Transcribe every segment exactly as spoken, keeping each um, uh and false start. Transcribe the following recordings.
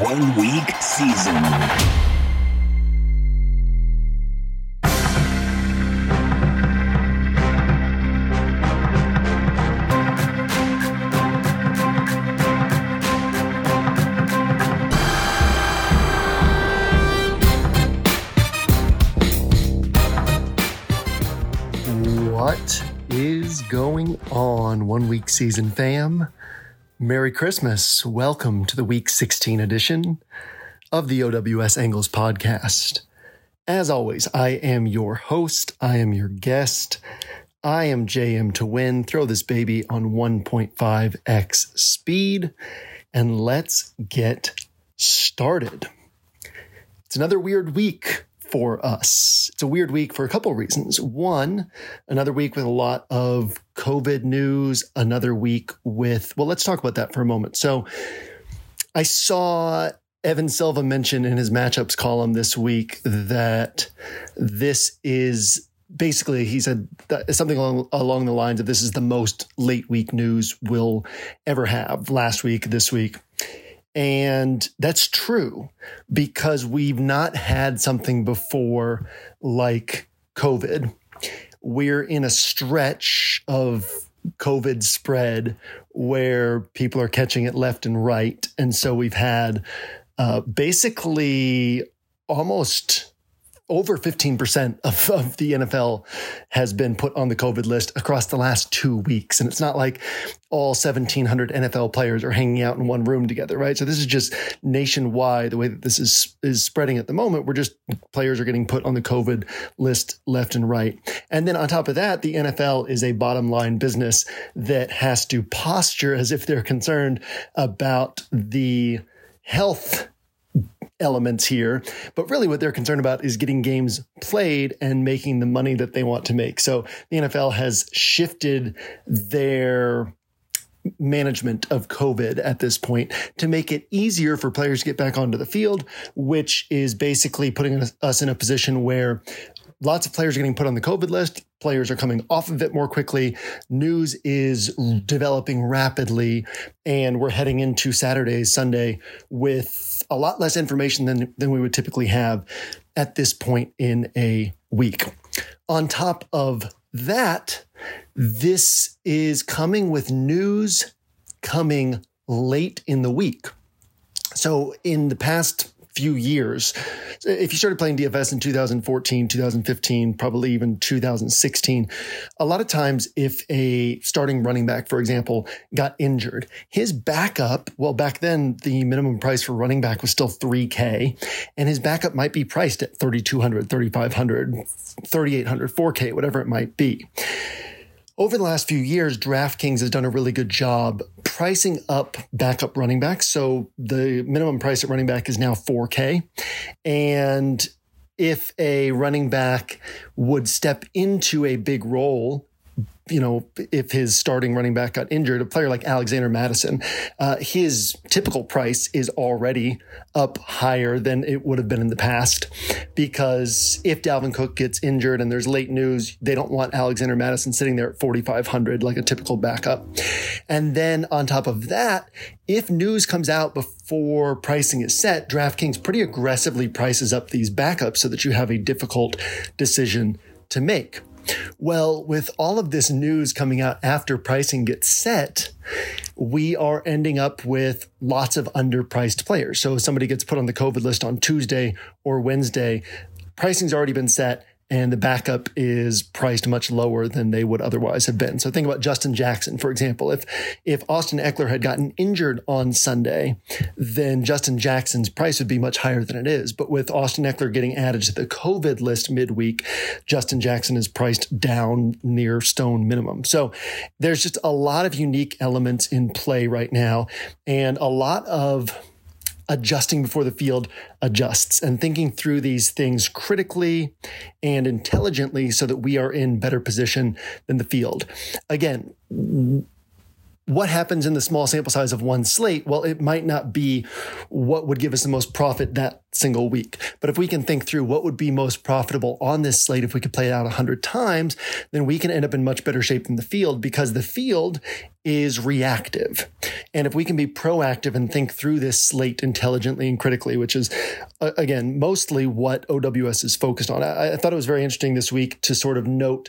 One Week Season. What is going on, One Week Season fam? Merry Christmas. Welcome to the Week sixteen edition of the O W S Angles Podcast. As always, I am your host. I am your guest. I am J M to win. Throw this baby on one point five x speed, and let's get started. It's another weird week for us. It's a weird week for a couple of reasons. One, another week with a lot of COVID news, another week with, well, let's talk about that for a moment. So I saw Evan Silva mention in his matchups column this week that this is basically, he said something along, along the lines of this is the most late week news we'll ever have, last week, this week. And that's true because we've not had something before like COVID. We're in a stretch of COVID spread where people are catching it left and right. And so we've had uh, basically almost over fifteen percent of, of the N F L has been put on the COVID list across the last two weeks. And it's not like all seventeen hundred N F L players are hanging out in one room together, right? So this is just nationwide, the way that this is, is spreading at the moment. We're just, players are getting put on the COVID list left and right. And then on top of that, the N F L is a bottom line business that has to posture as if they're concerned about the health elements here, but really what they're concerned about is getting games played and making the money that they want to make. So the N F L has shifted their management of COVID at this point to make it easier for players to get back onto the field, which is basically putting us in a position where lots of players are getting put on the COVID list. Players are coming off of it more quickly. News is developing rapidly, and we're heading into Saturday, Sunday with a lot less information than, than we would typically have at this point in a week. On top of that, this is coming with news coming late in the week. So in the past few years, if you started playing D F S in two thousand fourteen, two thousand fifteen, probably even two thousand sixteen, a lot of times if a starting running back, for example, got injured, his backup, well, back then the minimum price for running back was still three K, and his backup might be priced at thirty-two hundred, thirty-five hundred, thirty-eight hundred, four K, whatever it might be. Over the last few years, DraftKings has done a really good job pricing up backup running backs. So the minimum price at running back is now four K. And if a running back would step into a big role, you know, if his starting running back got injured, a player like Alexander Mattison, uh, his typical price is already up higher than it would have been in the past, because if Dalvin Cook gets injured and there's late news, they don't want Alexander Mattison sitting there at forty-five hundred like a typical backup. And then on top of that, if news comes out before pricing is set, DraftKings pretty aggressively prices up these backups so that you have a difficult decision to make. Well, with all of this news coming out after pricing gets set, we are ending up with lots of underpriced players. So if somebody gets put on the COVID list on Tuesday or Wednesday, pricing's already been set and the backup is priced much lower than they would otherwise have been. So think about Justin Jackson, for example. If if Austin Ekeler had gotten injured on Sunday, then Justin Jackson's price would be much higher than it is. But with Austin Ekeler getting added to the COVID list midweek, Justin Jackson is priced down near stone minimum. So there's just a lot of unique elements in play right now, and a lot of adjusting before the field adjusts and thinking through these things critically and intelligently so that we are in better position than the field. Again, what happens in the small sample size of one slate? Well, it might not be what would give us the most profit that single week. But if we can think through what would be most profitable on this slate, if we could play it out a hundred times, then we can end up in much better shape than the field, because the field is reactive. And if we can be proactive and think through this slate intelligently and critically, which is, uh, again, mostly what O W S is focused on. I, I thought it was very interesting this week to sort of note,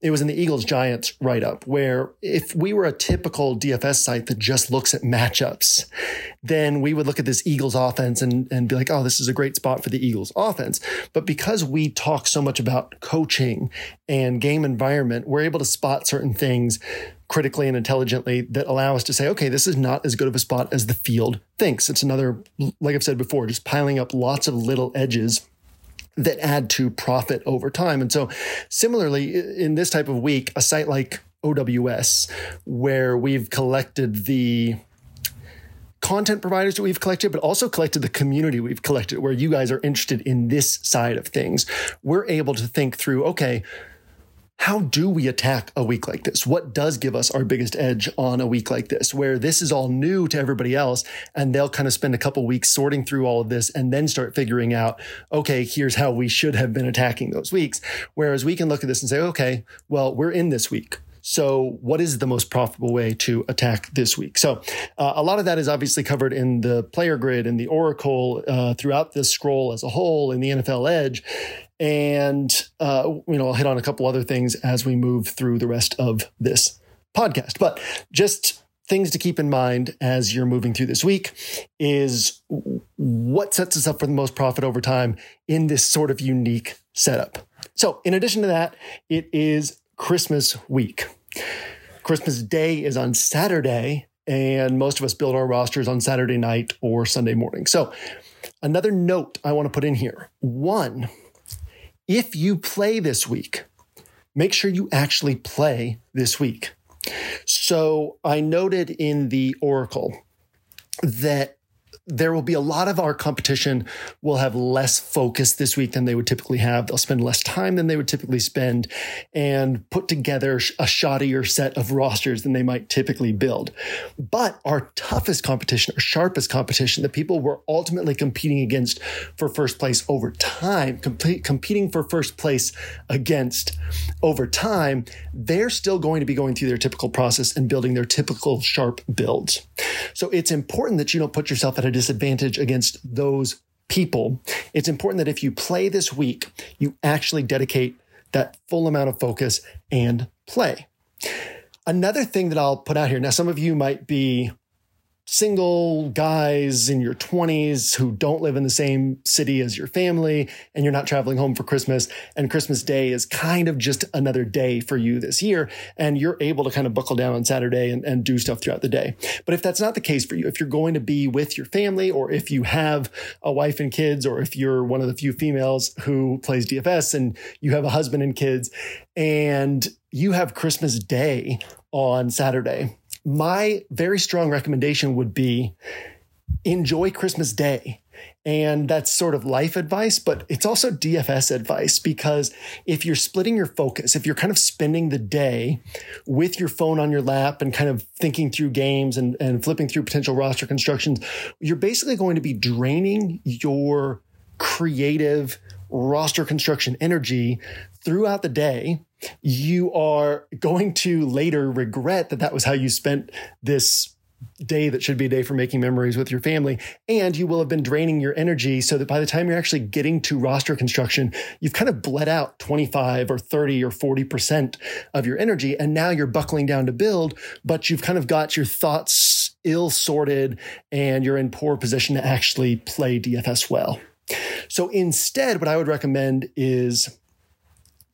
it was in the Eagles-Giants write-up, where if we were a typical D F S site that just looks at matchups, then we would look at this Eagles offense and, and be like, oh, this is a great spot for the Eagles offense. But because we talk so much about coaching and game environment, we're able to spot certain things critically and intelligently that allow us to say, okay, this is not as good of a spot as the field thinks. It's another, like I've said before, just piling up lots of little edges that add to profit over time. And so similarly, in this type of week, a site like O W S, where we've collected the content providers that we've collected, but also collected the community we've collected, where you guys are interested in this side of things, we're able to think through, okay, how do we attack a week like this? What does give us our biggest edge on a week like this, where this is all new to everybody else, and they'll kind of spend a couple weeks sorting through all of this and then start figuring out, okay, here's how we should have been attacking those weeks. Whereas we can look at this and say, okay, well, we're in this week. So what is the most profitable way to attack this week? So uh, a lot of that is obviously covered in the player grid and the Oracle uh, throughout this scroll as a whole in the N F L Edge. And, uh, you know, I'll hit on a couple other things as we move through the rest of this podcast. But just things to keep in mind as you're moving through this week is what sets us up for the most profit over time in this sort of unique setup. So in addition to that, it is Christmas week. Christmas Day is on Saturday, and most of us build our rosters on Saturday night or Sunday morning. So another note I want to put in here. One, if you play this week, make sure you actually play this week. So I noted in the Oracle that there will be a lot of our competition will have less focus this week than they would typically have. They'll spend less time than they would typically spend and put together a shoddier set of rosters than they might typically build. But our toughest competition, our sharpest competition, the people we're ultimately competing against for first place over time, compete, competing for first place against over time, they're still going to be going through their typical process and building their typical sharp builds. So it's important that you don't put yourself at a disadvantage against those people. It's important that if you play this week, you actually dedicate that full amount of focus and play. Another thing that I'll put out here, now some of you might be single guys in your twenties who don't live in the same city as your family, and you're not traveling home for Christmas, and Christmas Day is kind of just another day for you this year, and you're able to kind of buckle down on Saturday and, and do stuff throughout the day. But if that's not the case for you, if you're going to be with your family, or if you have a wife and kids, or if you're one of the few females who plays D F S and you have a husband and kids, and you have Christmas Day on Saturday, my very strong recommendation would be enjoy Christmas Day. And that's sort of life advice, but it's also D F S advice, because if you're splitting your focus, if you're kind of spending the day with your phone on your lap and kind of thinking through games and, and flipping through potential roster constructions, you're basically going to be draining your creative roster construction energy throughout the day. You are going to later regret that that was how you spent this day that should be a day for making memories with your family. And you will have been draining your energy so that by the time you're actually getting to roster construction, you've kind of bled out twenty-five or thirty or forty percent of your energy. And now you're buckling down to build, but you've kind of got your thoughts ill-sorted and you're in poor position to actually play D F S well. So instead, what I would recommend is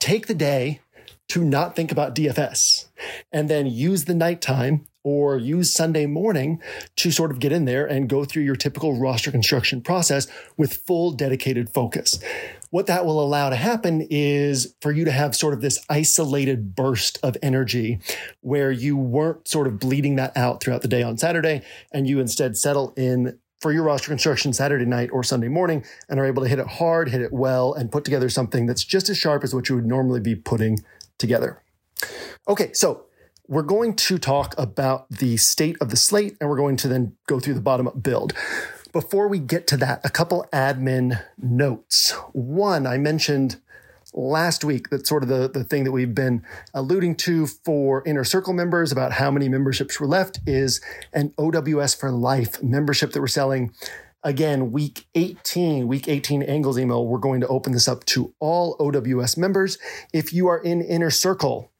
take the day to not think about D F S, and then use the nighttime or use Sunday morning to sort of get in there and go through your typical roster construction process with full dedicated focus. What that will allow to happen is for you to have sort of this isolated burst of energy where you weren't sort of bleeding that out throughout the day on Saturday, and you instead settle in for your roster construction Saturday night or Sunday morning and are able to hit it hard, hit it well, and put together something that's just as sharp as what you would normally be putting together. Okay, so we're going to talk about the state of the slate, and we're going to then go through the bottom-up build. Before we get to that, a couple admin notes. One, I mentioned last week. That's sort of the, the thing that we've been alluding to for Inner Circle members about how many memberships were left is an O W S for Life membership that we're selling. Again, week eighteen, week eighteen Angles email, we're going to open this up to all O W S members. If you are in Inner Circle,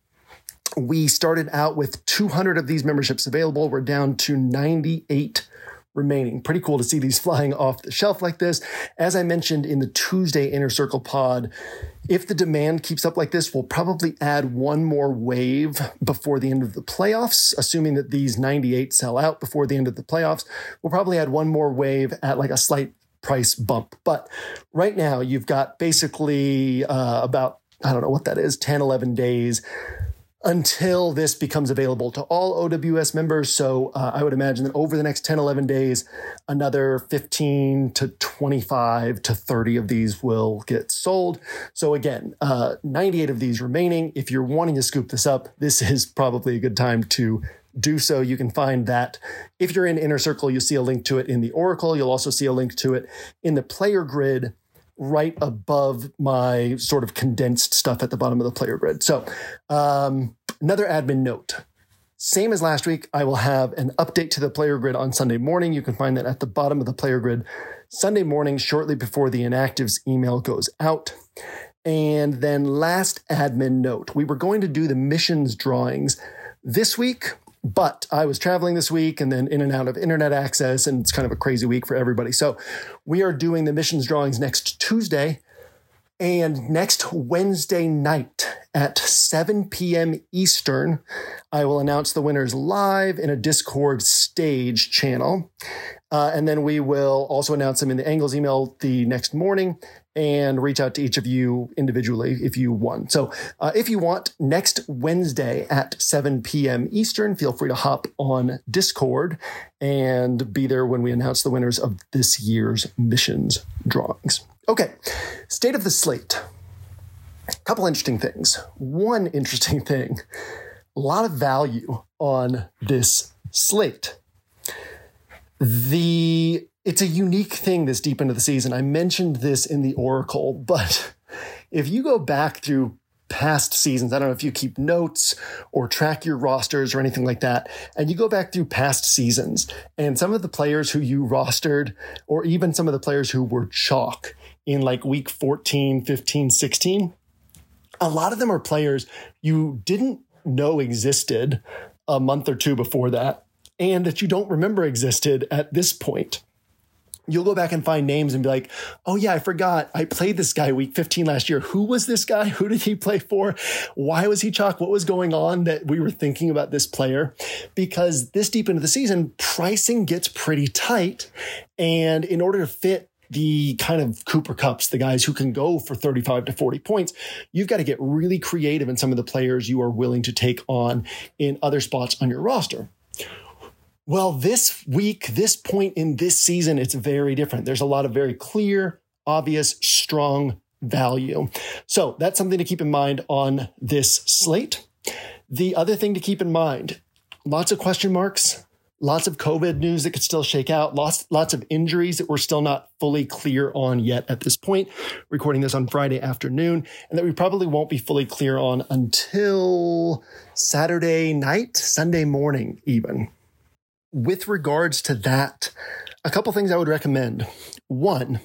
we started out with two hundred of these memberships available. We're down to ninety-eight remaining. Pretty cool to see these flying off the shelf like this. As I mentioned in the Tuesday Inner Circle pod, if the demand keeps up like this, we'll probably add one more wave before the end of the playoffs, assuming that these ninety-eight sell out before the end of the playoffs. We'll probably add one more wave at like a slight price bump. But right now you've got basically uh, about, I don't know what that is, ten, eleven days until this becomes available to all O W S members. So uh, I would imagine that over the next ten, eleven days, another fifteen to twenty-five to thirty of these will get sold. So again, uh, ninety-eight of these remaining. If you're wanting to scoop this up, this is probably a good time to do so. You can find that if you're in Inner Circle, you'll see a link to it in the Oracle. You'll also see a link to it in the player grid right above my sort of condensed stuff at the bottom of the player grid. So um, another admin note, same as last week, I will have an update to the player grid on Sunday morning. You can find that at the bottom of the player grid Sunday morning, shortly before the inactives email goes out. And then last admin note, we were going to do the missions drawings this week, but I was traveling this week and then in and out of internet access, and it's kind of a crazy week for everybody. So we are doing the missions drawings next Tuesday and next Wednesday night at seven p.m. Eastern. I will announce the winners live in a Discord stage channel. Uh, and then we will also announce them in the Angles email the next morning and reach out to each of you individually if you won. So uh, if you want, next Wednesday at seven p.m. Eastern, feel free to hop on Discord and be there when we announce the winners of this year's missions drawings. Okay, state of the slate. A couple interesting things. One interesting thing, a lot of value on this slate. The it's a unique thing this deep into the season. I mentioned this in the Oracle, but if you go back through past seasons, I don't know if you keep notes or track your rosters or anything like that, and you go back through past seasons and some of the players who you rostered or even some of the players who were chalk in like week fourteen, fifteen, sixteen, a lot of them are players you didn't know existed a month or two before that, and that you don't remember existed at this point. You'll go back and find names and be like, oh yeah, I forgot. I played this guy week fifteen last year. Who was this guy? Who did he play for? Why was he chalk? What was going on that we were thinking about this player? Because this deep into the season, pricing gets pretty tight. And in order to fit the kind of Cooper Kupps, the guys who can go for thirty-five to forty points, you've got to get really creative in some of the players you are willing to take on in other spots on your roster. Well, this week, this point in this season, it's very different. There's a lot of very clear, obvious, strong value. So that's something to keep in mind on this slate. The other thing to keep in mind, lots of question marks, lots of COVID news that could still shake out, lots, lots of injuries that we're still not fully clear on yet at this point, recording this on Friday afternoon, and that we probably won't be fully clear on until Saturday night, Sunday morning even. With regards to that, a couple things I would recommend. One,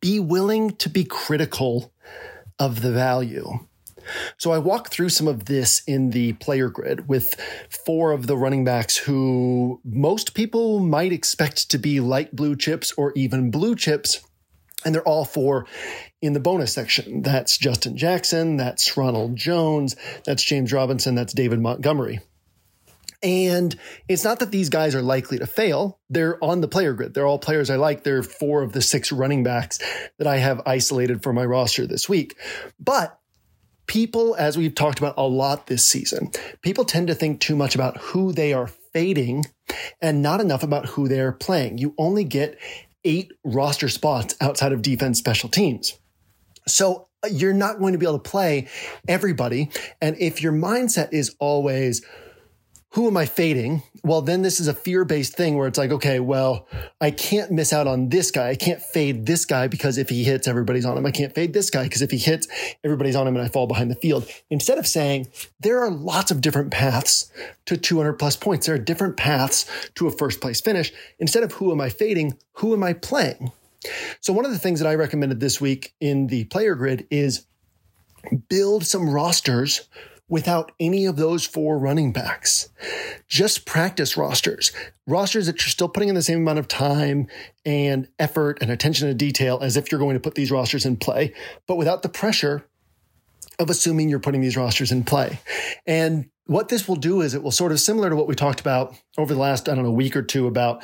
be willing to be critical of the value. So I walked through some of this in the player grid with four of the running backs who most people might expect to be light blue chips or even blue chips. And they're all four in the bonus section. That's Justin Jackson, that's Ronald Jones, that's James Robinson, that's David Montgomery. And it's not that these guys are likely to fail. They're on the player grid. They're all players I like. They're four of the six running backs that I have isolated for my roster this week. But people, as we've talked about a lot this season, people tend to think too much about who they are fading and not enough about who they're playing. You only get eight roster spots outside of defense special teams. So you're not going to be able to play everybody. And if your mindset is always, who am I fading? Well, then this is a fear-based thing where it's like, okay, well, I can't miss out on this guy. I can't fade this guy because if he hits, everybody's on him. I can't fade this guy because if he hits, everybody's on him and I fall behind the field. Instead of saying there are lots of different paths to two hundred plus points, there are different paths to a first place finish. Instead of who am I fading, who am I playing? So one of the things that I recommended this week in the player grid is build some rosters without any of those four running backs. Just practice rosters. Rosters that you're still putting in the same amount of time and effort and attention to detail as if you're going to put these rosters in play, but without the pressure of assuming you're putting these rosters in play. And what this will do is it will sort of similar to what we talked about over the last, I don't know, week or two about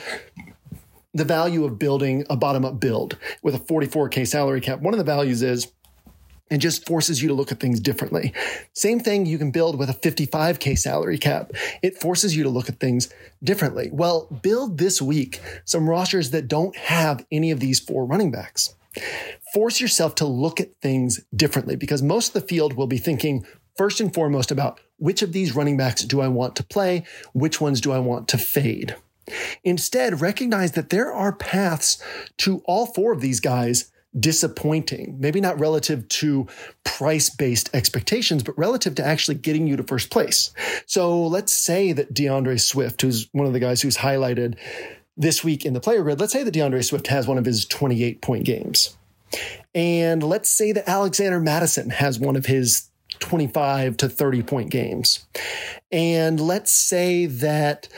the value of building a bottom-up build with a forty-four K salary cap. One of the values is and just forces you to look at things differently. Same thing you can build with a fifty-five K salary cap. It forces you to look at things differently. Well, build this week some rosters that don't have any of these four running backs. Force yourself to look at things differently because most of the field will be thinking first and foremost about which of these running backs do I want to play? Which ones do I want to fade? Instead, recognize that there are paths to all four of these guys disappointing, maybe not relative to price-based expectations, but relative to actually getting you to first place. So let's say that DeAndre Swift, who's one of the guys who's highlighted this week in the player grid, let's say that DeAndre Swift has one of his twenty-eight point games. And let's say that Alexander Mattison has one of his twenty-five to thirty point games. And let's say that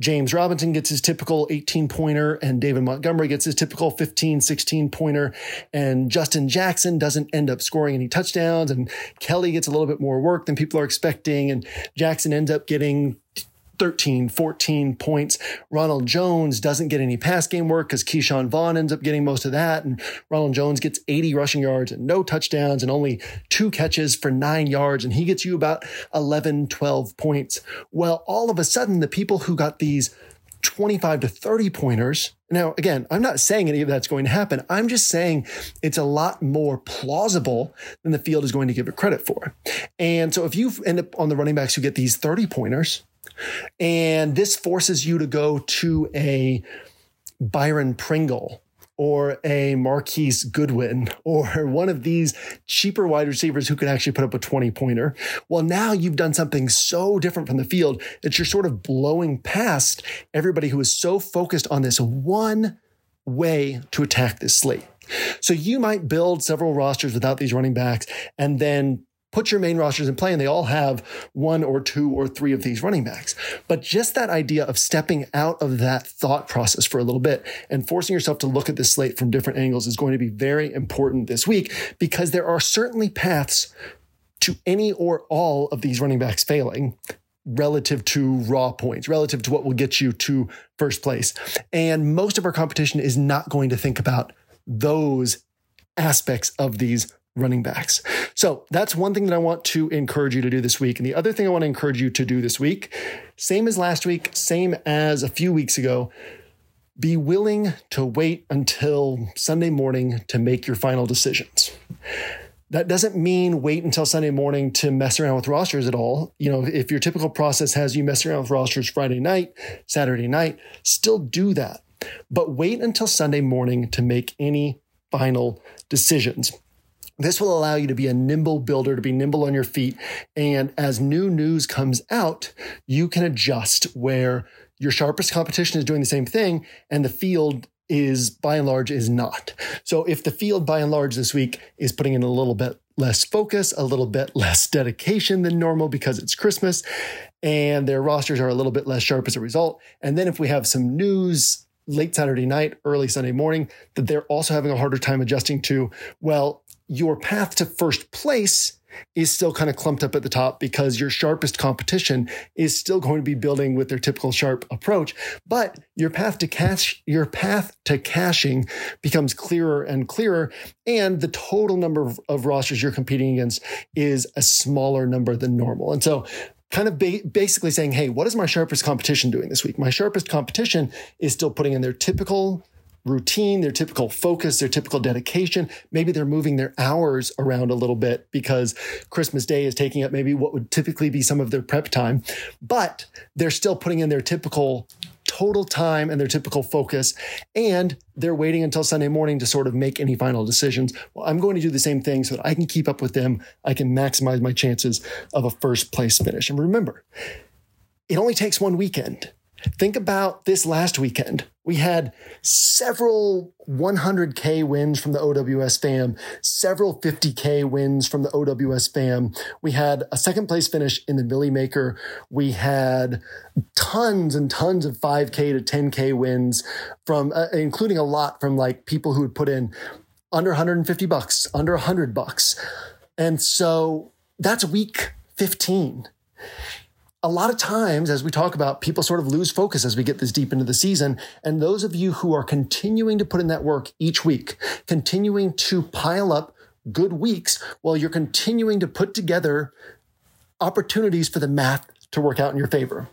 James Robinson gets his typical eighteen pointer and David Montgomery gets his typical fifteen, sixteen pointer and Justin Jackson doesn't end up scoring any touchdowns and Kelly gets a little bit more work than people are expecting and Jackson ends up getting thirteen, fourteen points. Ronald Jones doesn't get any pass game work because Keyshawn Vaughn ends up getting most of that. And Ronald Jones gets eighty rushing yards and no touchdowns and only two catches for nine yards. And he gets you about eleven, twelve points. Well, all of a sudden, the people who got these twenty-five to thirty pointers. Now, again, I'm not saying any of that's going to happen. I'm just saying it's a lot more plausible than the field is going to give it credit for. And so if you end up on the running backs who get these thirty pointers, and this forces you to go to a Byron Pringle or a Marquise Goodwin or one of these cheaper wide receivers who could actually put up a twenty pointer. Well, now you've done something so different from the field that you're sort of blowing past everybody who is so focused on this one way to attack this slate. So you might build several rosters without these running backs and then put your main rosters in play, and they all have one or two or three of these running backs. But just that idea of stepping out of that thought process for a little bit and forcing yourself to look at this slate from different angles is going to be very important this week because there are certainly paths to any or all of these running backs failing relative to raw points, relative to what will get you to first place. And most of our competition is not going to think about those aspects of these running backs. So that's one thing that I want to encourage you to do this week. And the other thing I want to encourage you to do this week, same as last week, same as a few weeks ago, be willing to wait until Sunday morning to make your final decisions. That doesn't mean wait until Sunday morning to mess around with rosters at all. You know, if your typical process has you messing around with rosters Friday night, Saturday night, still do that. But wait until Sunday morning to make any final decisions. This will allow you to be a nimble builder, to be nimble on your feet. And as new news comes out, you can adjust where your sharpest competition is doing the same thing and the field is, by and large, is not. So if the field, by and large, this week is putting in a little bit less focus, a little bit less dedication than normal because it's Christmas and their rosters are a little bit less sharp as a result. And then if we have some news late Saturday night, early Sunday morning, that they're also having a harder time adjusting to, well, your path to first place is still kind of clumped up at the top because your sharpest competition is still going to be building with their typical sharp approach, but your path to cash, your path to caching becomes clearer and clearer. And the total number of, of rosters you're competing against is a smaller number than normal. And so kind of ba- basically saying, hey, what is my sharpest competition doing this week? My sharpest competition is still putting in their typical routine, their typical focus, their typical dedication. Maybe they're moving their hours around a little bit because Christmas Day is taking up maybe what would typically be some of their prep time, but they're still putting in their typical total time and their typical focus, and they're waiting until Sunday morning to sort of make any final decisions. Well, I'm going to do the same thing so that I can keep up with them. I can maximize my chances of a first place finish. And remember, it only takes one weekend. Think about this last weekend. We had several one hundred K wins from the O W S fam, several fifty K wins from the O W S fam. We had a second place finish in the Millie Maker. We had tons and tons of five K to ten K wins from, uh, including a lot from like people who had put in under one hundred fifty bucks, under one hundred bucks. And so that's week fifteen. A lot of times, as we talk about, people sort of lose focus as we get this deep into the season. And those of you who are continuing to put in that work each week, continuing to pile up good weeks, while you're continuing to put together opportunities for the math to work out in your favor.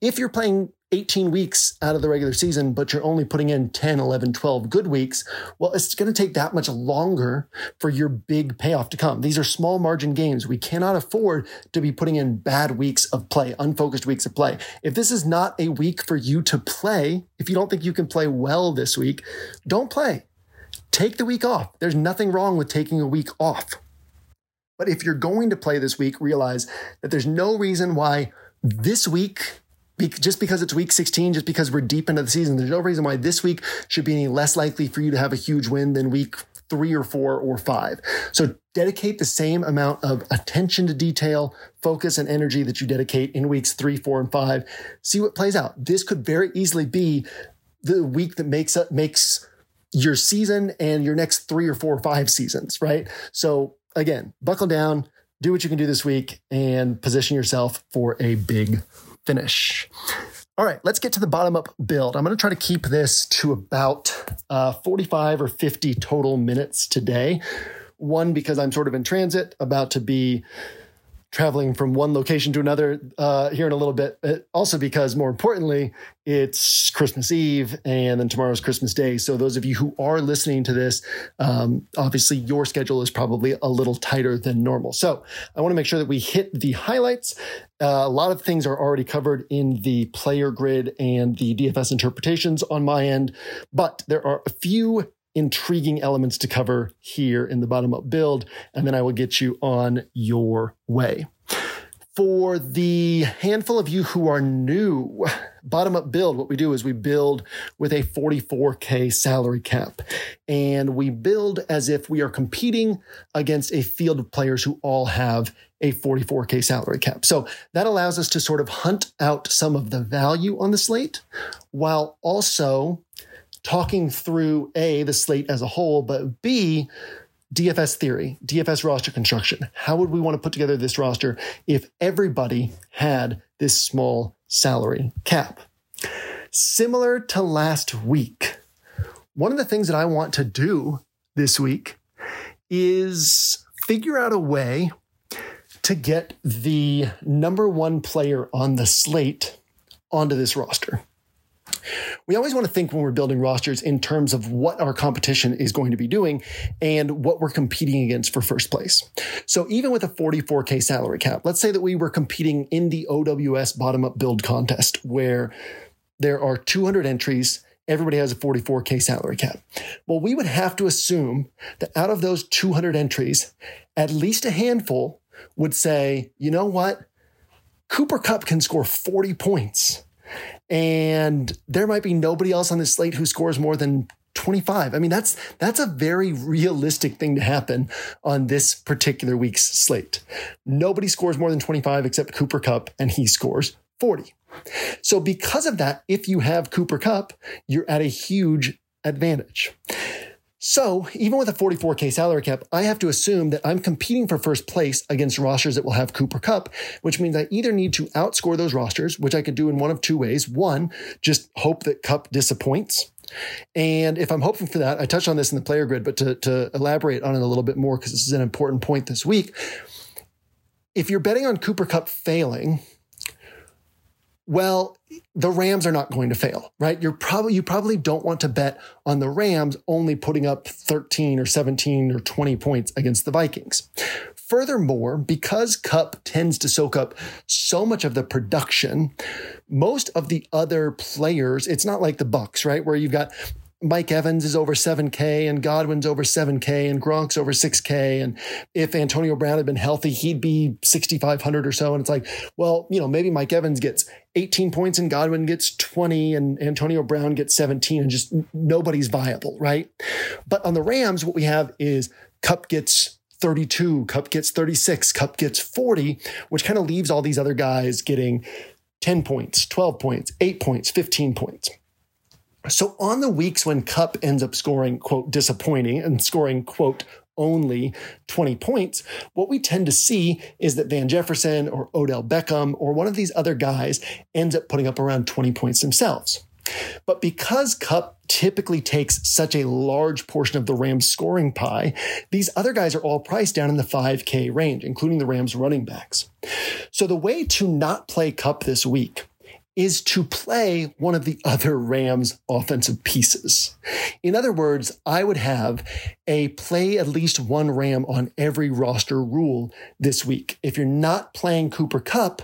If you're playing eighteen weeks out of the regular season, but you're only putting in ten, eleven, twelve good weeks, well, it's going to take that much longer for your big payoff to come. These are small margin games. We cannot afford to be putting in bad weeks of play, unfocused weeks of play. If this is not a week for you to play, if you don't think you can play well this week, don't play. Take the week off. There's nothing wrong with taking a week off. But if you're going to play this week, realize that there's no reason why this week, just because it's week sixteen, just because we're deep into the season, there's no reason why this week should be any less likely for you to have a huge win than week three or four or five. So dedicate the same amount of attention to detail, focus, and energy that you dedicate in weeks three, four, and five. See what plays out. This could very easily be the week that makes up, makes your season and your next three or four or five seasons, right? So again, buckle down, do what you can do this week, and position yourself for a big finish. All right, let's get to the bottom-up build. I'm going to try to keep this to about uh, forty-five or fifty total minutes today. One, because I'm sort of in transit, about to be traveling from one location to another uh, here in a little bit. But also because, more importantly, it's Christmas Eve and then tomorrow's Christmas Day. So those of you who are listening to this, um, obviously your schedule is probably a little tighter than normal. So I want to make sure that we hit the highlights. Uh, a lot of things are already covered in the player grid and the D F S interpretations on my end, but there are a few intriguing elements to cover here in the bottom-up build, and then I will get you on your way. For the handful of you who are new, bottom-up build, what we do is we build with a forty-four K salary cap, and we build as if we are competing against a field of players who all have a forty-four K salary cap. So that allows us to sort of hunt out some of the value on the slate while also talking through A, the slate as a whole, but B, D F S theory, D F S roster construction. How would we want to put together this roster if everybody had this small salary cap? Similar to last week, one of the things that I want to do this week is figure out a way to get the number one player on the slate onto this roster. We always want to think when we're building rosters in terms of what our competition is going to be doing and what we're competing against for first place. So even with a forty-four K salary cap, let's say that we were competing in the O W S bottom-up build contest where there are two hundred entries, everybody has a forty-four K salary cap. Well, we would have to assume that out of those two hundred entries, at least a handful would say, you know what, Cooper Kupp can score forty points. And there might be nobody else on this slate who scores more than twenty-five. I mean, that's that's a very realistic thing to happen on this particular week's slate. Nobody scores more than twenty-five except Cooper Kupp, and he scores forty. So because of that, if you have Cooper Kupp, you're at a huge advantage. So even with a forty-four K salary cap, I have to assume that I'm competing for first place against rosters that will have Cooper Kupp, which means I either need to outscore those rosters, which I could do in one of two ways. One, just hope that Kupp disappoints. And if I'm hoping for that, I touched on this in the player grid, but to, to elaborate on it a little bit more, because this is an important point this week. If you're betting on Cooper Kupp failing, well, the Rams are not going to fail, right? You're probably, you probably don't want to bet on the Rams only putting up thirteen or seventeen or twenty points against the Vikings. Furthermore, because Kupp tends to soak up so much of the production, most of the other players, it's not like the Bucs, right? Where you've got Mike Evans is over seven K and Godwin's over seven K and Gronk's over six K. And if Antonio Brown had been healthy, he'd be sixty-five hundred or so. And it's like, well, you know, maybe Mike Evans gets eighteen points and Godwin gets twenty and Antonio Brown gets seventeen and just nobody's viable, right? But on the Rams, what we have is Kupp gets thirty-two, Kupp gets thirty-six, Kupp gets forty, which kind of leaves all these other guys getting ten points, twelve points, eight points, fifteen points. So on the weeks when Kupp ends up scoring, quote, disappointing and scoring, quote, only twenty points, what we tend to see is that Van Jefferson or Odell Beckham or one of these other guys ends up putting up around twenty points themselves. But because Kupp typically takes such a large portion of the Rams scoring pie, these other guys are all priced down in the five K range, including the Rams running backs. So the way to not play Kupp this week is to play one of the other Rams offensive pieces. In other words, I would have a play at least one Ram on every roster rule this week. If you're not playing Cooper Kupp,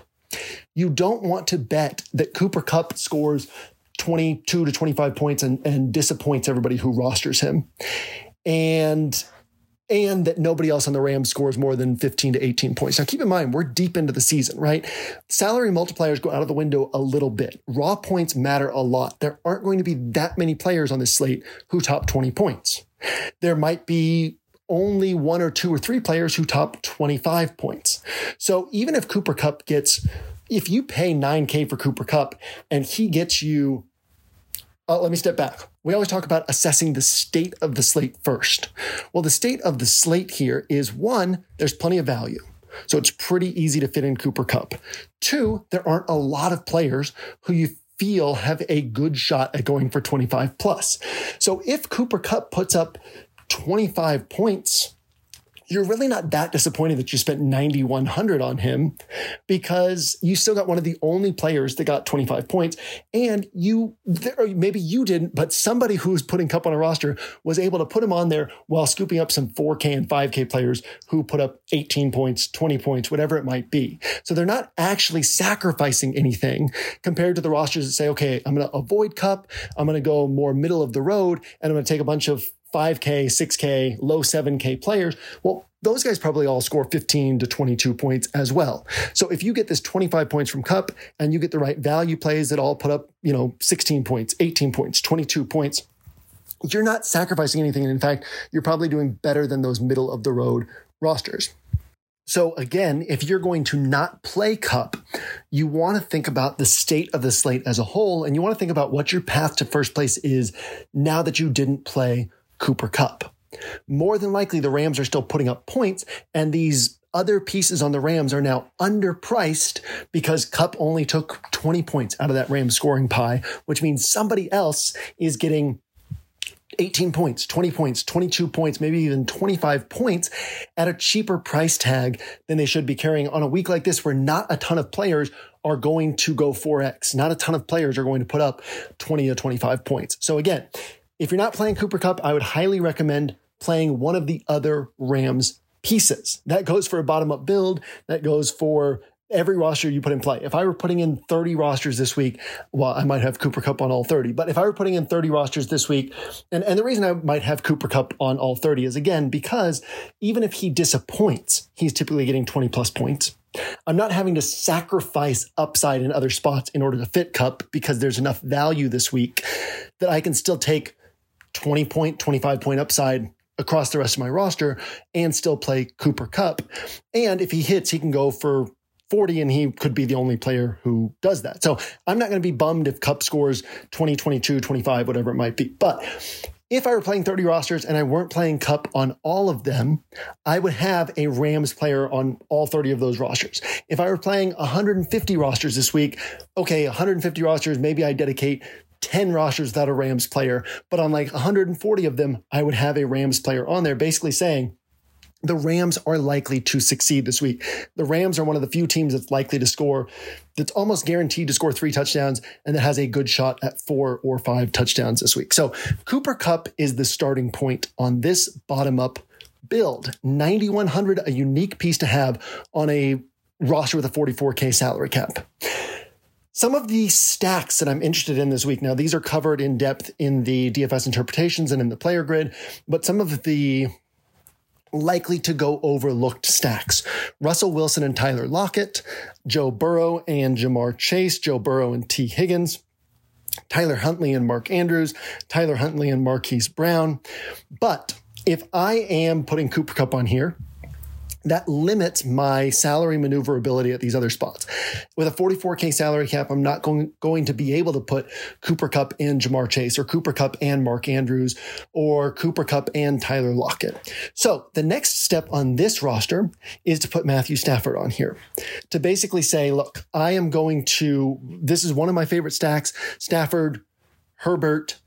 you don't want to bet that Cooper Kupp scores twenty-two to twenty-five points and, and disappoints everybody who rosters him. And... and that nobody else on the Rams scores more than fifteen to eighteen points. Now, keep in mind, we're deep into the season, right? Salary multipliers go out of the window a little bit. Raw points matter a lot. There aren't going to be that many players on this slate who top twenty points. There might be only one or two or three players who top twenty-five points. So even if Cooper Kupp gets, if you pay nine K for Cooper Kupp and he gets you, Uh, let me step back. We always talk about assessing the state of the slate first. Well, the state of the slate here is, one, there's plenty of value. So it's pretty easy to fit in Cooper Kupp. Two, there aren't a lot of players who you feel have a good shot at going for twenty-five plus. So if Cooper Kupp puts up twenty-five points, you're really not that disappointed that you spent ninety-one hundred on him, because you still got one of the only players that got twenty-five points, and you, or maybe you didn't, but somebody who was putting Kupp on a roster was able to put him on there while scooping up some four K and five K players who put up eighteen points, twenty points, whatever it might be. So they're not actually sacrificing anything compared to the rosters that say, okay, I'm going to avoid Kupp, I'm going to go more middle of the road, and I'm going to take a bunch of five K, six K, low seven K players. Well, those guys probably all score fifteen to twenty-two points as well. So if you get this twenty-five points from Kupp and you get the right value plays that all put up, you know, sixteen points, eighteen points, twenty-two points, you're not sacrificing anything. And in fact, you're probably doing better than those middle of the road rosters. So again, if you're going to not play Kupp, you want to think about the state of the slate as a whole. And you want to think about what your path to first place is now that you didn't play Cooper Kupp. More than likely, the Rams are still putting up points, and these other pieces on the Rams are now underpriced because Kupp only took twenty points out of that Rams scoring pie, which means somebody else is getting eighteen points, twenty points, twenty-two points, maybe even twenty-five points at a cheaper price tag than they should be carrying on a week like this, where not a ton of players are going to go four X. Not a ton of players are going to put up twenty to twenty-five points. So again, if you're not playing Cooper Kupp, I would highly recommend playing one of the other Rams pieces. That goes for a bottom-up build. That goes for every roster you put in play. If I were putting in thirty rosters this week, well, I might have Cooper Kupp on all thirty. But if I were putting in thirty rosters this week, and, and the reason I might have Cooper Kupp on all thirty is, again, because even if he disappoints, he's typically getting twenty-plus points. I'm not having to sacrifice upside in other spots in order to fit Kupp, because there's enough value this week that I can still take twenty point, twenty-five point upside across the rest of my roster and still play Cooper Kupp. And if he hits, he can go for forty and he could be the only player who does that. So I'm not going to be bummed if Kupp scores twenty, twenty-two, twenty-five, whatever it might be. But if I were playing thirty rosters and I weren't playing Kupp on all of them, I would have a Rams player on all thirty of those rosters. If I were playing one hundred fifty rosters this week, okay, one hundred fifty rosters, maybe I dedicate ten rosters without a Rams player, but on like one hundred forty of them, I would have a Rams player on there, basically saying, the Rams are likely to succeed this week. The Rams are one of the few teams that's likely to score, that's almost guaranteed to score three touchdowns, and that has a good shot at four or five touchdowns this week. So Cooper Kupp is the starting point on this bottom-up build. ninety-one hundred, a unique piece to have on a roster with a forty-four K salary cap. Some of the stacks that I'm interested in this week. Now, these are covered in depth in the D F S interpretations and in the player grid, but some of the likely to go overlooked stacks: Russell Wilson and Tyler Lockett, Joe Burrow and Ja'Marr Chase, Joe Burrow and T. Higgins, Tyler Huntley and Mark Andrews, Tyler Huntley and Marquise Brown. But if I am putting Cooper Kupp on here, that limits my salary maneuverability at these other spots. With a forty-four K salary cap, I'm not going, going to be able to put Cooper Kupp and Ja'Marr Chase, or Cooper Kupp and Mark Andrews, or Cooper Kupp and Tyler Lockett. So the next step on this roster is to put Matthew Stafford on here, to basically say, look, I am going to, this is one of my favorite stacks: Stafford, Herbert,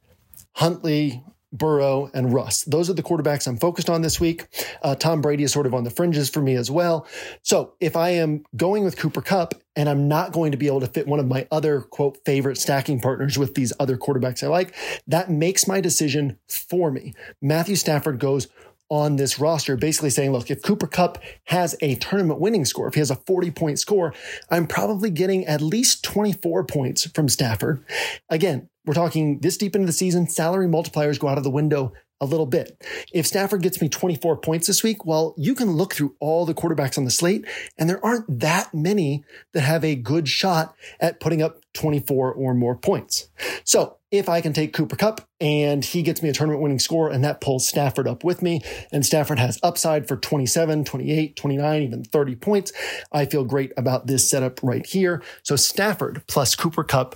Huntley, Burrow, and Russ. Those are the quarterbacks I'm focused on this week. Uh, Tom Brady is sort of on the fringes for me as well. So if I am going with Cooper Kupp and I'm not going to be able to fit one of my other, quote, favorite stacking partners with these other quarterbacks I like, that makes my decision for me. Matthew Stafford goes on this roster, basically saying, look, if Cooper Kupp has a tournament winning score, if he has a forty-point score, I'm probably getting at least twenty-four points from Stafford. Again, we're talking this deep into the season, salary multipliers go out of the window a little bit. If Stafford gets me twenty-four points this week, well, you can look through all the quarterbacks on the slate, and there aren't that many that have a good shot at putting up twenty-four or more points. So if I can take Cooper Kupp and he gets me a tournament winning score, and that pulls Stafford up with me, and Stafford has upside for twenty-seven, twenty-eight, twenty-nine, even thirty points, I feel great about this setup right here. So Stafford plus Cooper Kupp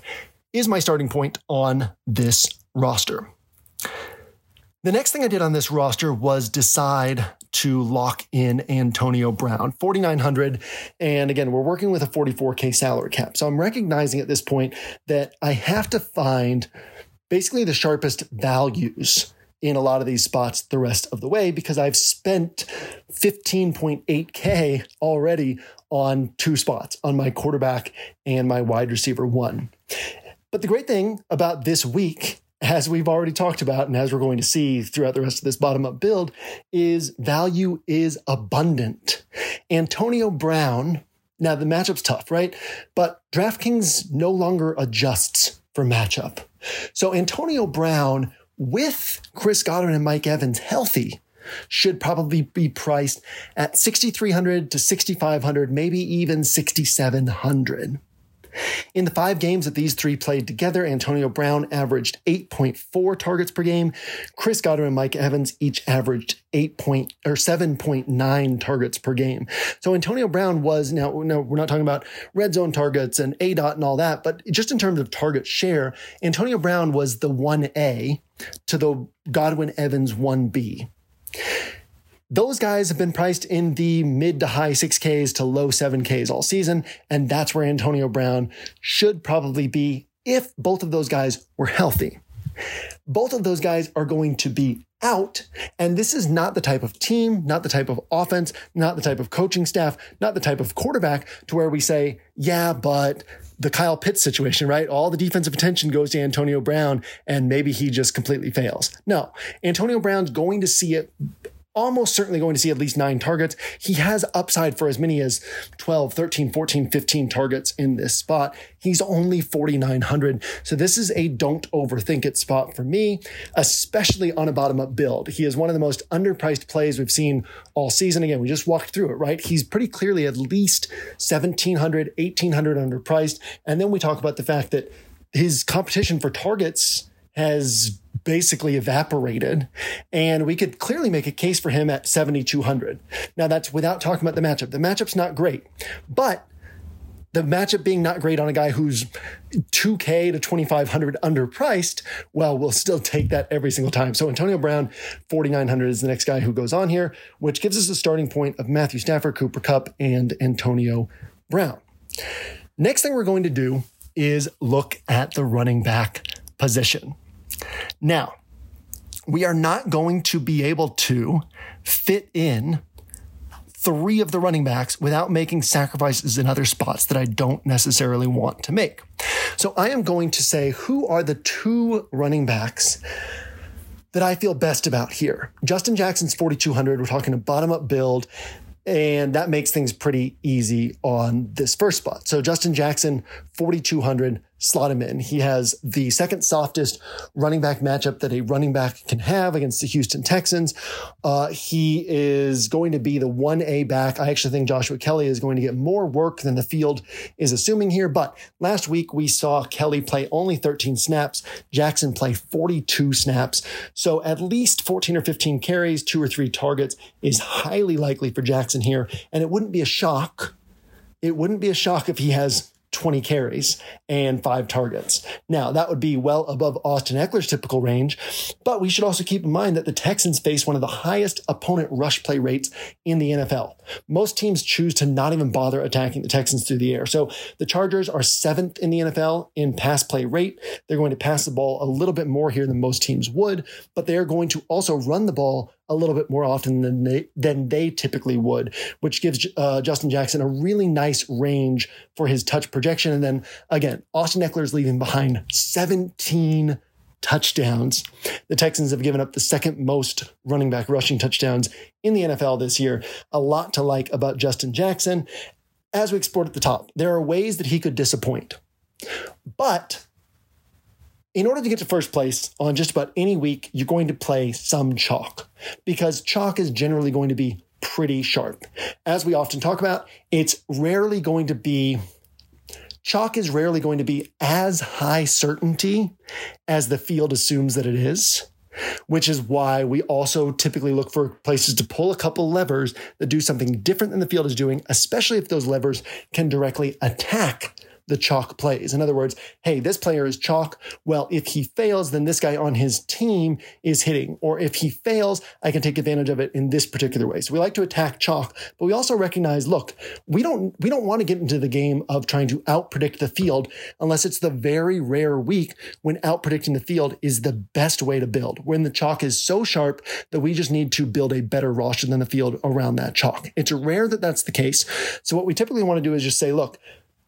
is my starting point on this roster. The next thing I did on this roster was decide to lock in Antonio Brown, forty-nine hundred. And again, we're working with a forty-four K salary cap. So I'm recognizing at this point that I have to find basically the sharpest values in a lot of these spots the rest of the way, because I've spent fifteen point eight K already on two spots, on my quarterback and my wide receiver one. But the great thing about this week, as we've already talked about and as we're going to see throughout the rest of this bottom-up build, is value is abundant. Antonio Brown, now the matchup's tough, right? But DraftKings no longer adjusts for matchup. So Antonio Brown with Chris Godwin and Mike Evans healthy should probably be priced at sixty-three hundred to sixty-five hundred, maybe even sixty-seven hundred. In the five games that these three played together, Antonio Brown averaged eight point four targets per game. Chris Godwin and Mike Evans each averaged eight point, or seven point nine targets per game. So Antonio Brown was, now, now we're not talking about red zone targets and A DOT and all that, but just in terms of target share, Antonio Brown was the one A to the Godwin Evans one B. Those guys have been priced in the mid to high six Ks to low seven Ks all season, and that's where Antonio Brown should probably be if both of those guys were healthy. Both of those guys are going to be out, and this is not the type of team, not the type of offense, not the type of coaching staff, not the type of quarterback to where we say, yeah, but the Kyle Pitts situation, right? All the defensive attention goes to Antonio Brown, and maybe he just completely fails. No, Antonio Brown's going to see it, almost certainly going to see at least nine targets. He has upside for as many as twelve, thirteen, fourteen, fifteen targets in this spot. He's only forty-nine hundred. So this is a don't overthink it spot for me, especially on a bottom-up build. He is one of the most underpriced plays we've seen all season. Again, we just walked through it, right? He's pretty clearly at least seventeen hundred, eighteen hundred underpriced. And then we talk about the fact that his competition for targets has basically evaporated, and we could clearly make a case for him at seventy-two hundred. Now, that's without talking about the matchup. The matchup's not great, but the matchup being not great on a guy who's two K to twenty-five hundred underpriced, well, we'll still take that every single time. So Antonio Brown, forty-nine hundred is the next guy who goes on here, which gives us the starting point of Matthew Stafford, Cooper Kupp, and Antonio Brown. Next thing we're going to do is look at the running back position. Now, we are not going to be able to fit in three of the running backs without making sacrifices in other spots that I don't necessarily want to make. So I am going to say, who are the two running backs that I feel best about here? Justin Jackson's forty-two hundred. We're talking a bottom-up build, and that makes things pretty easy on this first spot. So Justin Jackson, forty-two hundred, slot him in. He has the second softest running back matchup that a running back can have against the Houston Texans. Uh, he is going to be the one A back. I actually think Joshua Kelly is going to get more work than the field is assuming here. But last week we saw Kelly play only thirteen snaps, Jackson play forty-two snaps. So at least fourteen or fifteen carries, two or three targets is highly likely for Jackson here. And it wouldn't be a shock. It wouldn't be a shock if he has twenty carries and five targets. Now, that would be well above Austin Eckler's typical range, but we should also keep in mind that the Texans face one of the highest opponent rush play rates in the N F L. Most teams choose to not even bother attacking the Texans through the air. So the Chargers are seventh in the N F L in pass play rate. They're going to pass the ball a little bit more here than most teams would, but they're going to also run the ball a little bit more often than they, than they typically would, which gives uh, Justin Jackson a really nice range for his touch projection. And then again, Austin Eckler is leaving behind seventeen touchdowns. The Texans have given up the second most running back rushing touchdowns in the N F L this year. A lot to like about Justin Jackson. As we explored at the top, there are ways that he could disappoint. But in order to get to first place on just about any week, you're going to play some chalk, because chalk is generally going to be pretty sharp. As we often talk about, it's rarely going to be, chalk is rarely going to be as high certainty as the field assumes that it is, which is why we also typically look for places to pull a couple levers that do something different than the field is doing, especially if those levers can directly attack the chalk plays. In other words, hey, this player is chalk. Well, if he fails, then this guy on his team is hitting. Or if he fails, I can take advantage of it in this particular way. So we like to attack chalk, but we also recognize, look, we don't we don't want to get into the game of trying to outpredict the field unless it's the very rare week when outpredicting the field is the best way to build, when the chalk is so sharp that we just need to build a better roster than the field around that chalk. It's rare that that's the case. So what we typically want to do is just say, look,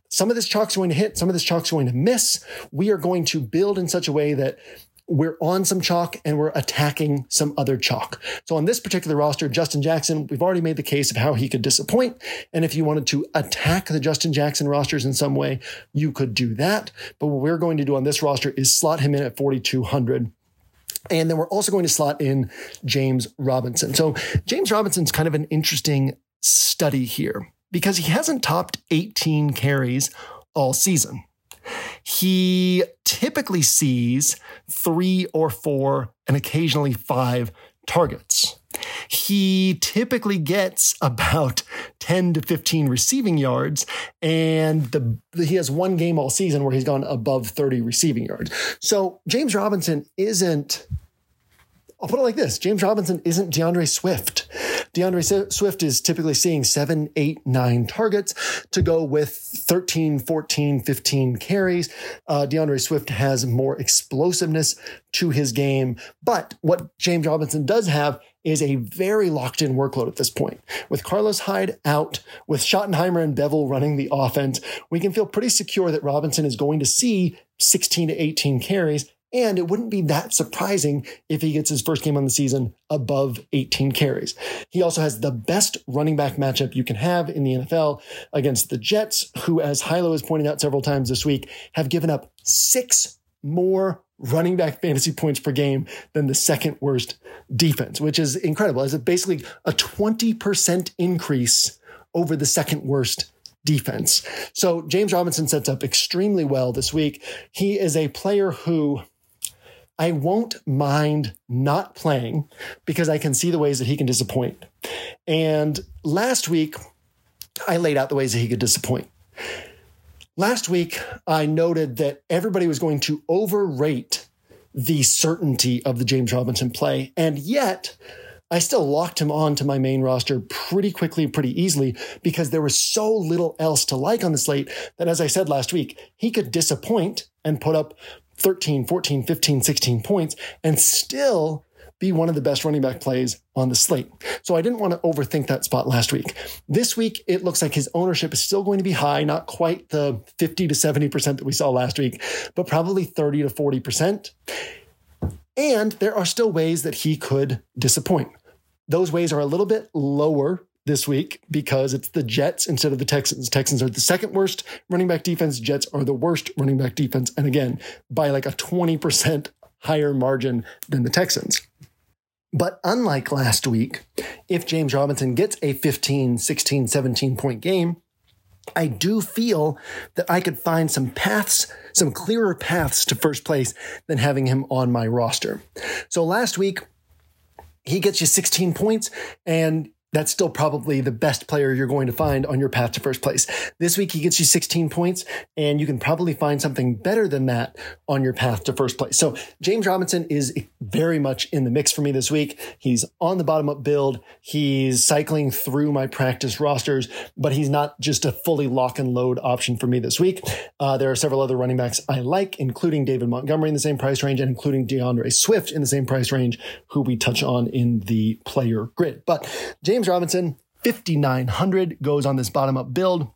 some of this chalk's going to hit, some of this chalk's going to miss. We are going to build in such a way that we're on some chalk and we're attacking some other chalk. So on this particular roster, Justin Jackson, we've already made the case of how he could disappoint. And if you wanted to attack the Justin Jackson rosters in some way, you could do that. But what we're going to do on this roster is slot him in at forty-two hundred. And then we're also going to slot in James Robinson. So James Robinson's kind of an interesting study here, because he hasn't topped eighteen carries all season. He typically sees three or four and occasionally five targets. He typically gets about ten to fifteen receiving yards, and the, he has one game all season where he's gone above thirty receiving yards. So James Robinson isn't, I'll put it like this, James Robinson isn't DeAndre Swift. DeAndre Swift is typically seeing seven, eight, nine targets to go with thirteen, fourteen, fifteen carries. Uh, DeAndre Swift has more explosiveness to his game. But what James Robinson does have is a very locked-in workload at this point. With Carlos Hyde out, with Schottenheimer and Bevel running the offense, we can feel pretty secure that Robinson is going to see sixteen to eighteen carries. And it wouldn't be that surprising if he gets his first game on the season above eighteen carries. He also has the best running back matchup you can have in the N F L against the Jets, who, as Hilo has pointed out several times this week, have given up six more running back fantasy points per game than the second worst defense, which is incredible. It's basically a twenty percent increase over the second worst defense. So James Robinson sets up extremely well this week. He is a player who I won't mind not playing because I can see the ways that he can disappoint. And last week, I laid out the ways that he could disappoint. Last week, I noted that everybody was going to overrate the certainty of the James Robinson play. And yet, I still locked him on to my main roster pretty quickly, pretty easily, because there was so little else to like on the slate that, as I said last week, he could disappoint and put up thirteen, fourteen, fifteen, sixteen points and still be one of the best running back plays on the slate. So I didn't want to overthink that spot last week. This week, it looks like his ownership is still going to be high, not quite the fifty to seventy percent that we saw last week, but probably thirty to forty percent. And there are still ways that he could disappoint. Those ways are a little bit lower this week because it's the Jets instead of the Texans. Texans are the second worst running back defense. Jets are the worst running back defense. And again, by like a twenty percent higher margin than the Texans. But unlike last week, if James Robinson gets a fifteen, sixteen, seventeen point game, I do feel that I could find some paths, some clearer paths to first place than having him on my roster. So last week, he gets you sixteen points, and that's still probably the best player you're going to find on your path to first place. This week, he gets you sixteen points, and you can probably find something better than that on your path to first place. So James Robinson is very much in the mix for me this week. He's on the bottom-up build. He's cycling through my practice rosters, but he's not just a fully lock-and-load option for me this week. Uh, there are several other running backs I like, including David Montgomery in the same price range and including DeAndre Swift in the same price range, who we touch on in the player grid. But James James Robinson, fifty-nine hundred, goes on this bottom-up build,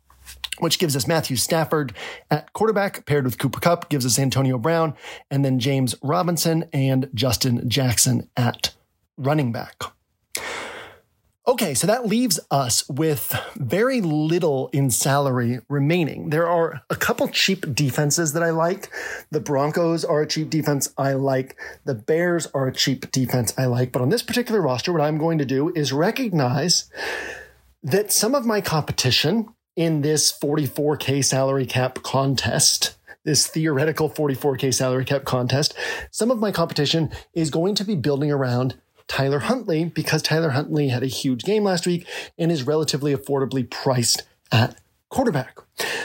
which gives us Matthew Stafford at quarterback, paired with Cooper Kupp, gives us Antonio Brown, and then James Robinson and Justin Jackson at running back. Okay, so that leaves us with very little in salary remaining. There are a couple cheap defenses that I like. The Broncos are a cheap defense I like. The Bears are a cheap defense I like. But on this particular roster, what I'm going to do is recognize that some of my competition in this forty-four K salary cap contest, this theoretical forty-four K salary cap contest, some of my competition is going to be building around Tyler Huntley, because Tyler Huntley had a huge game last week and is relatively affordably priced at quarterback.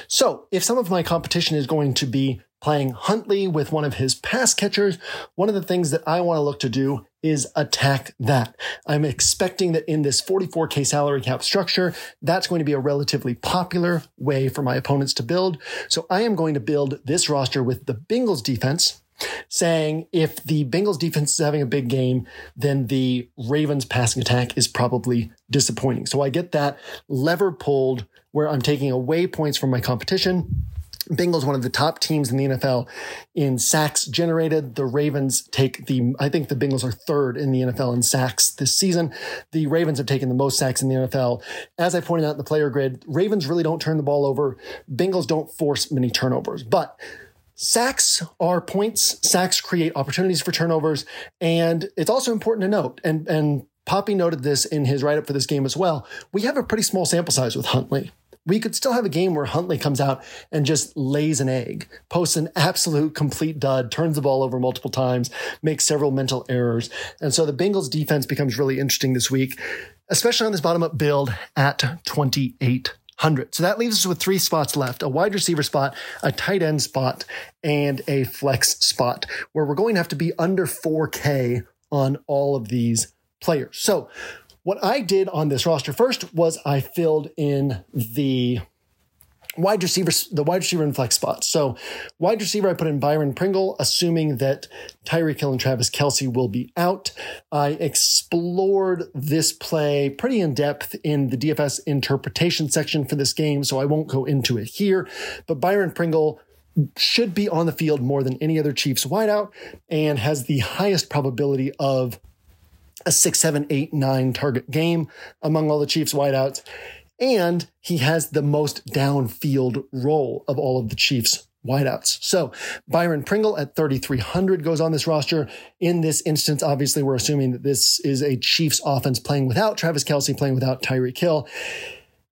So if some of my competition is going to be playing Huntley with one of his pass catchers, one of the things that I want to look to do is attack that. I'm expecting that in this forty-four K salary cap structure, that's going to be a relatively popular way for my opponents to build. So I am going to build this roster with the Bengals defense, saying if the Bengals defense is having a big game, then the Ravens passing attack is probably disappointing. So I get that lever pulled where I'm taking away points from my competition. Bengals, one of the top teams in the N F L in sacks generated. The Ravens take the, I think the Bengals are third in the N F L in sacks this season. The Ravens have taken the most sacks in the N F L. As I pointed out in the player grid, Ravens really don't turn the ball over. Bengals don't force many turnovers, but sacks are points. Sacks create opportunities for turnovers. And it's also important to note, and, and Poppy noted this in his write-up for this game as well, we have a pretty small sample size with Huntley. We could still have a game where Huntley comes out and just lays an egg, posts an absolute complete dud, turns the ball over multiple times, makes several mental errors. And so the Bengals defense becomes really interesting this week, especially on this bottom-up build at twenty-eight. So that leaves us with three spots left, a wide receiver spot, a tight end spot, and a flex spot, where we're going to have to be under four K on all of these players. So what I did on this roster first was I filled in the wide receiver, the wide receiver and flex spots. So wide receiver, I put in Byron Pringle, assuming that Tyreek Hill and Travis Kelce will be out. I explored this play pretty in depth in the D F S interpretation section for this game, so I won't go into it here. But Byron Pringle should be on the field more than any other Chiefs wideout and has the highest probability of a six, seven, eight, nine target game among all the Chiefs wideouts. And he has the most downfield role of all of the Chiefs wideouts. So Byron Pringle at thirty-three hundred goes on this roster. In this instance, obviously, we're assuming that this is a Chiefs offense playing without Travis Kelce, playing without Tyreek Hill.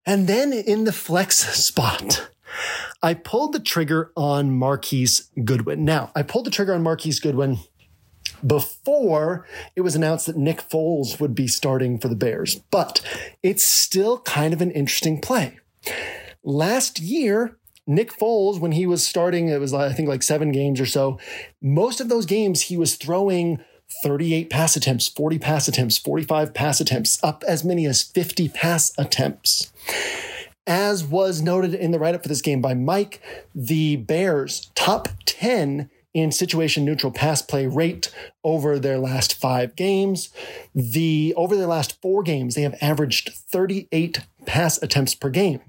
And then in the flex spot, I pulled the trigger on Marquise Goodwin. Now, I pulled the trigger on Marquise Goodwin before it was announced that Nick Foles would be starting for the Bears, but it's still kind of an interesting play. Last year, Nick Foles, when he was starting, it was I think like seven games or so, most of those games he was throwing thirty-eight pass attempts, forty pass attempts, forty-five pass attempts, up as many as fifty pass attempts. As was noted in the write-up for this game by Mike, the Bears' top ten in situation neutral pass play rate over their last five games. The over their last four games, they have averaged thirty-eight pass attempts per game.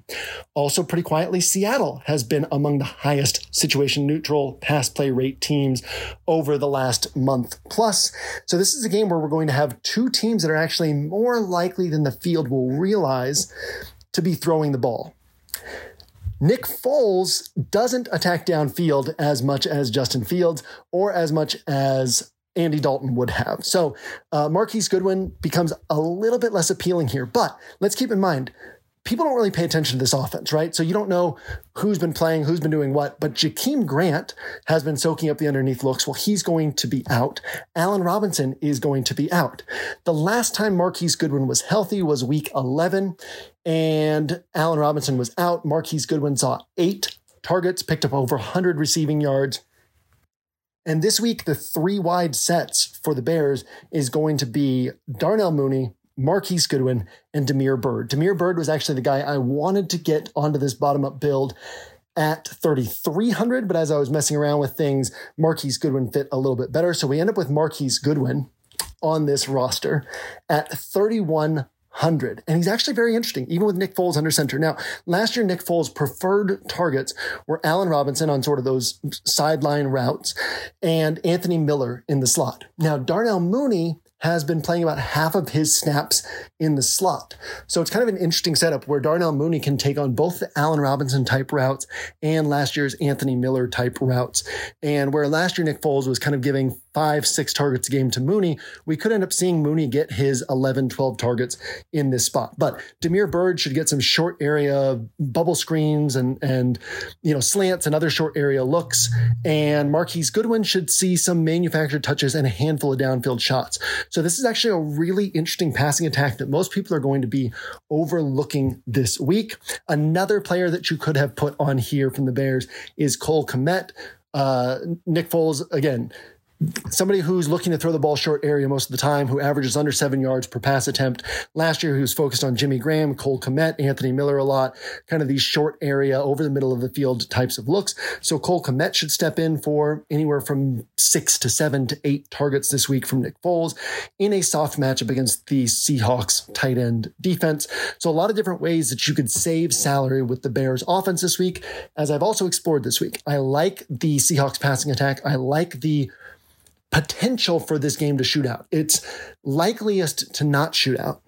Also, pretty quietly, Seattle has been among the highest situation neutral pass play rate teams over the last month plus. So this is a game where we're going to have two teams that are actually more likely than the field will realize to be throwing the ball. Nick Foles doesn't attack downfield as much as Justin Fields or as much as Andy Dalton would have. So uh, Marquise Goodwin becomes a little bit less appealing here. But let's keep in mind, people don't really pay attention to this offense, right? So you don't know who's been playing, who's been doing what. But Jakeem Grant has been soaking up the underneath looks. Well, he's going to be out. Allen Robinson is going to be out. The last time Marquise Goodwin was healthy was week eleven, and Allen Robinson was out. Marquise Goodwin saw eight targets, picked up over one hundred receiving yards. And this week, the three wide sets for the Bears is going to be Darnell Mooney, Marquise Goodwin, and Demir Byrd. Demir Byrd was actually the guy I wanted to get onto this bottom-up build at thirty-three hundred, but as I was messing around with things, Marquise Goodwin fit a little bit better. So we end up with Marquise Goodwin on this roster at thirty-one hundred. And he's actually very interesting, even with Nick Foles under center. Now, last year, Nick Foles' preferred targets were Allen Robinson on sort of those sideline routes and Anthony Miller in the slot. Now, Darnell Mooney has been playing about half of his snaps in the slot. So it's kind of an interesting setup where Darnell Mooney can take on both the Allen Robinson type routes and last year's Anthony Miller type routes. And where last year Nick Foles was kind of giving five, six targets a game to Mooney, we could end up seeing Mooney get his eleven, twelve targets in this spot. But Demir Byrd should get some short area bubble screens and, and you know, slants and other short area looks. And Marquise Goodwin should see some manufactured touches and a handful of downfield shots. So this is actually a really interesting passing attack that most people are going to be overlooking this week. Another player that you could have put on here from the Bears is Cole Kmet. Uh, Nick Foles, again, somebody who's looking to throw the ball short area most of the time, who averages under seven yards per pass attempt. Last year, he was focused on Jimmy Graham, Cole Kmet, Anthony Miller a lot, kind of these short area, over the middle of the field types of looks. So Cole Kmet should step in for anywhere from six to seven to eight targets this week from Nick Foles in a soft matchup against the Seahawks tight end defense. So a lot of different ways that you could save salary with the Bears offense this week, as I've also explored this week. I like the Seahawks passing attack. I like the potential for this game to shoot out. It's likeliest to not shoot out.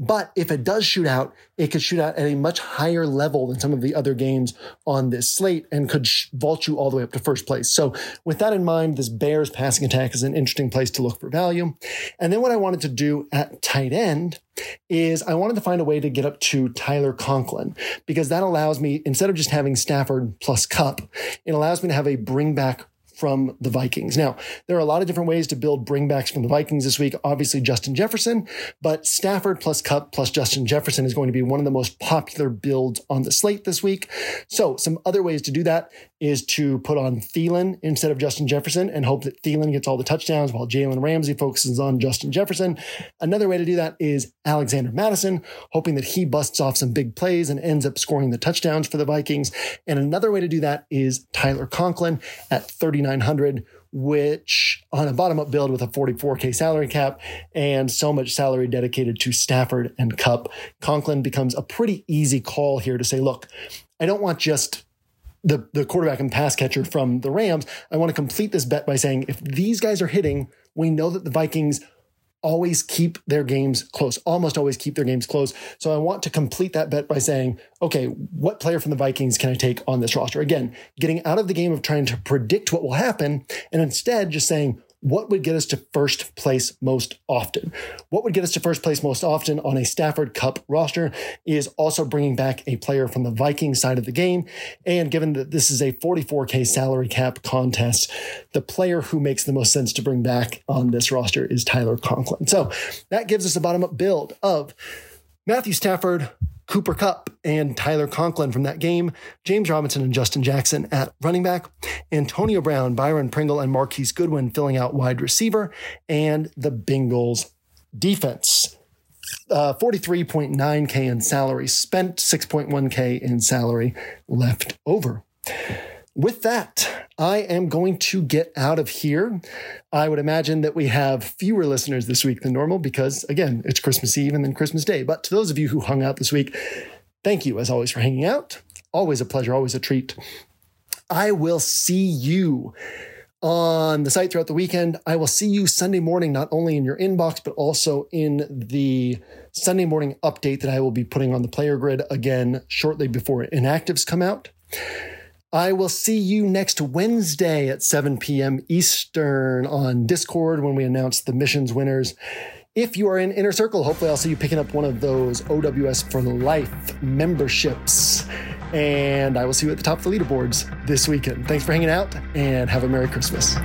But if it does shoot out, it could shoot out at a much higher level than some of the other games on this slate and could vault you all the way up to first place. So with that in mind, this Bears passing attack is an interesting place to look for value. And then what I wanted to do at tight end is I wanted to find a way to get up to Tyler Conklin, because that allows me, instead of just having Stafford plus Kupp, it allows me to have a bring back from the Vikings. Now, there are a lot of different ways to build bringbacks from the Vikings this week. Obviously, Justin Jefferson, but Stafford plus Kupp plus Justin Jefferson is going to be one of the most popular builds on the slate this week. So some other ways to do that is to put on Thielen instead of Justin Jefferson and hope that Thielen gets all the touchdowns while Jalen Ramsey focuses on Justin Jefferson. Another way to do that is Alexander Mattison, hoping that he busts off some big plays and ends up scoring the touchdowns for the Vikings. And another way to do that is Tyler Conklin at thirty-nine hundred, which on a bottom-up build with a forty-four K salary cap and so much salary dedicated to Stafford and Kupp, Conklin becomes a pretty easy call here to say, look, I don't want just the, the quarterback and pass catcher from the Rams. I want to complete this bet by saying, if these guys are hitting, we know that the Vikings always keep their games close, almost always keep their games close. So I want to complete that bet by saying, okay, what player from the Vikings can I take on this roster? Again, getting out of the game of trying to predict what will happen and instead just saying, what would get us to first place most often? What would get us to first place most often on a Stafford Kupp roster is also bringing back a player from the Viking side of the game. And given that this is a forty-four K salary cap contest, the player who makes the most sense to bring back on this roster is Tyler Conklin. So that gives us a bottom-up build of Matthew Stafford, Cooper Kupp, and Tyler Conklin from that game, James Robinson and Justin Jackson at running back, Antonio Brown, Byron Pringle, and Marquise Goodwin filling out wide receiver, and the Bengals defense. Uh, forty-three point nine K in salary spent, six point one K in salary left over. with that, I am going to get out of here. I would imagine that we have fewer listeners this week than normal because, again, it's Christmas Eve and then Christmas Day. But to those of you who hung out this week, thank you, as always, for hanging out. Always a pleasure, always a treat. I will see you on the site throughout the weekend. I will see you Sunday morning, not only in your inbox, but also in the Sunday morning update that I will be putting on the player grid again shortly before inactives come out. I will see you next Wednesday at seven p.m. Eastern on Discord when we announce the missions winners. If you are in Inner Circle, hopefully I'll see you picking up one of those O W S for Life memberships. And I will see you at the top of the leaderboards this weekend. Thanks for hanging out and have a Merry Christmas.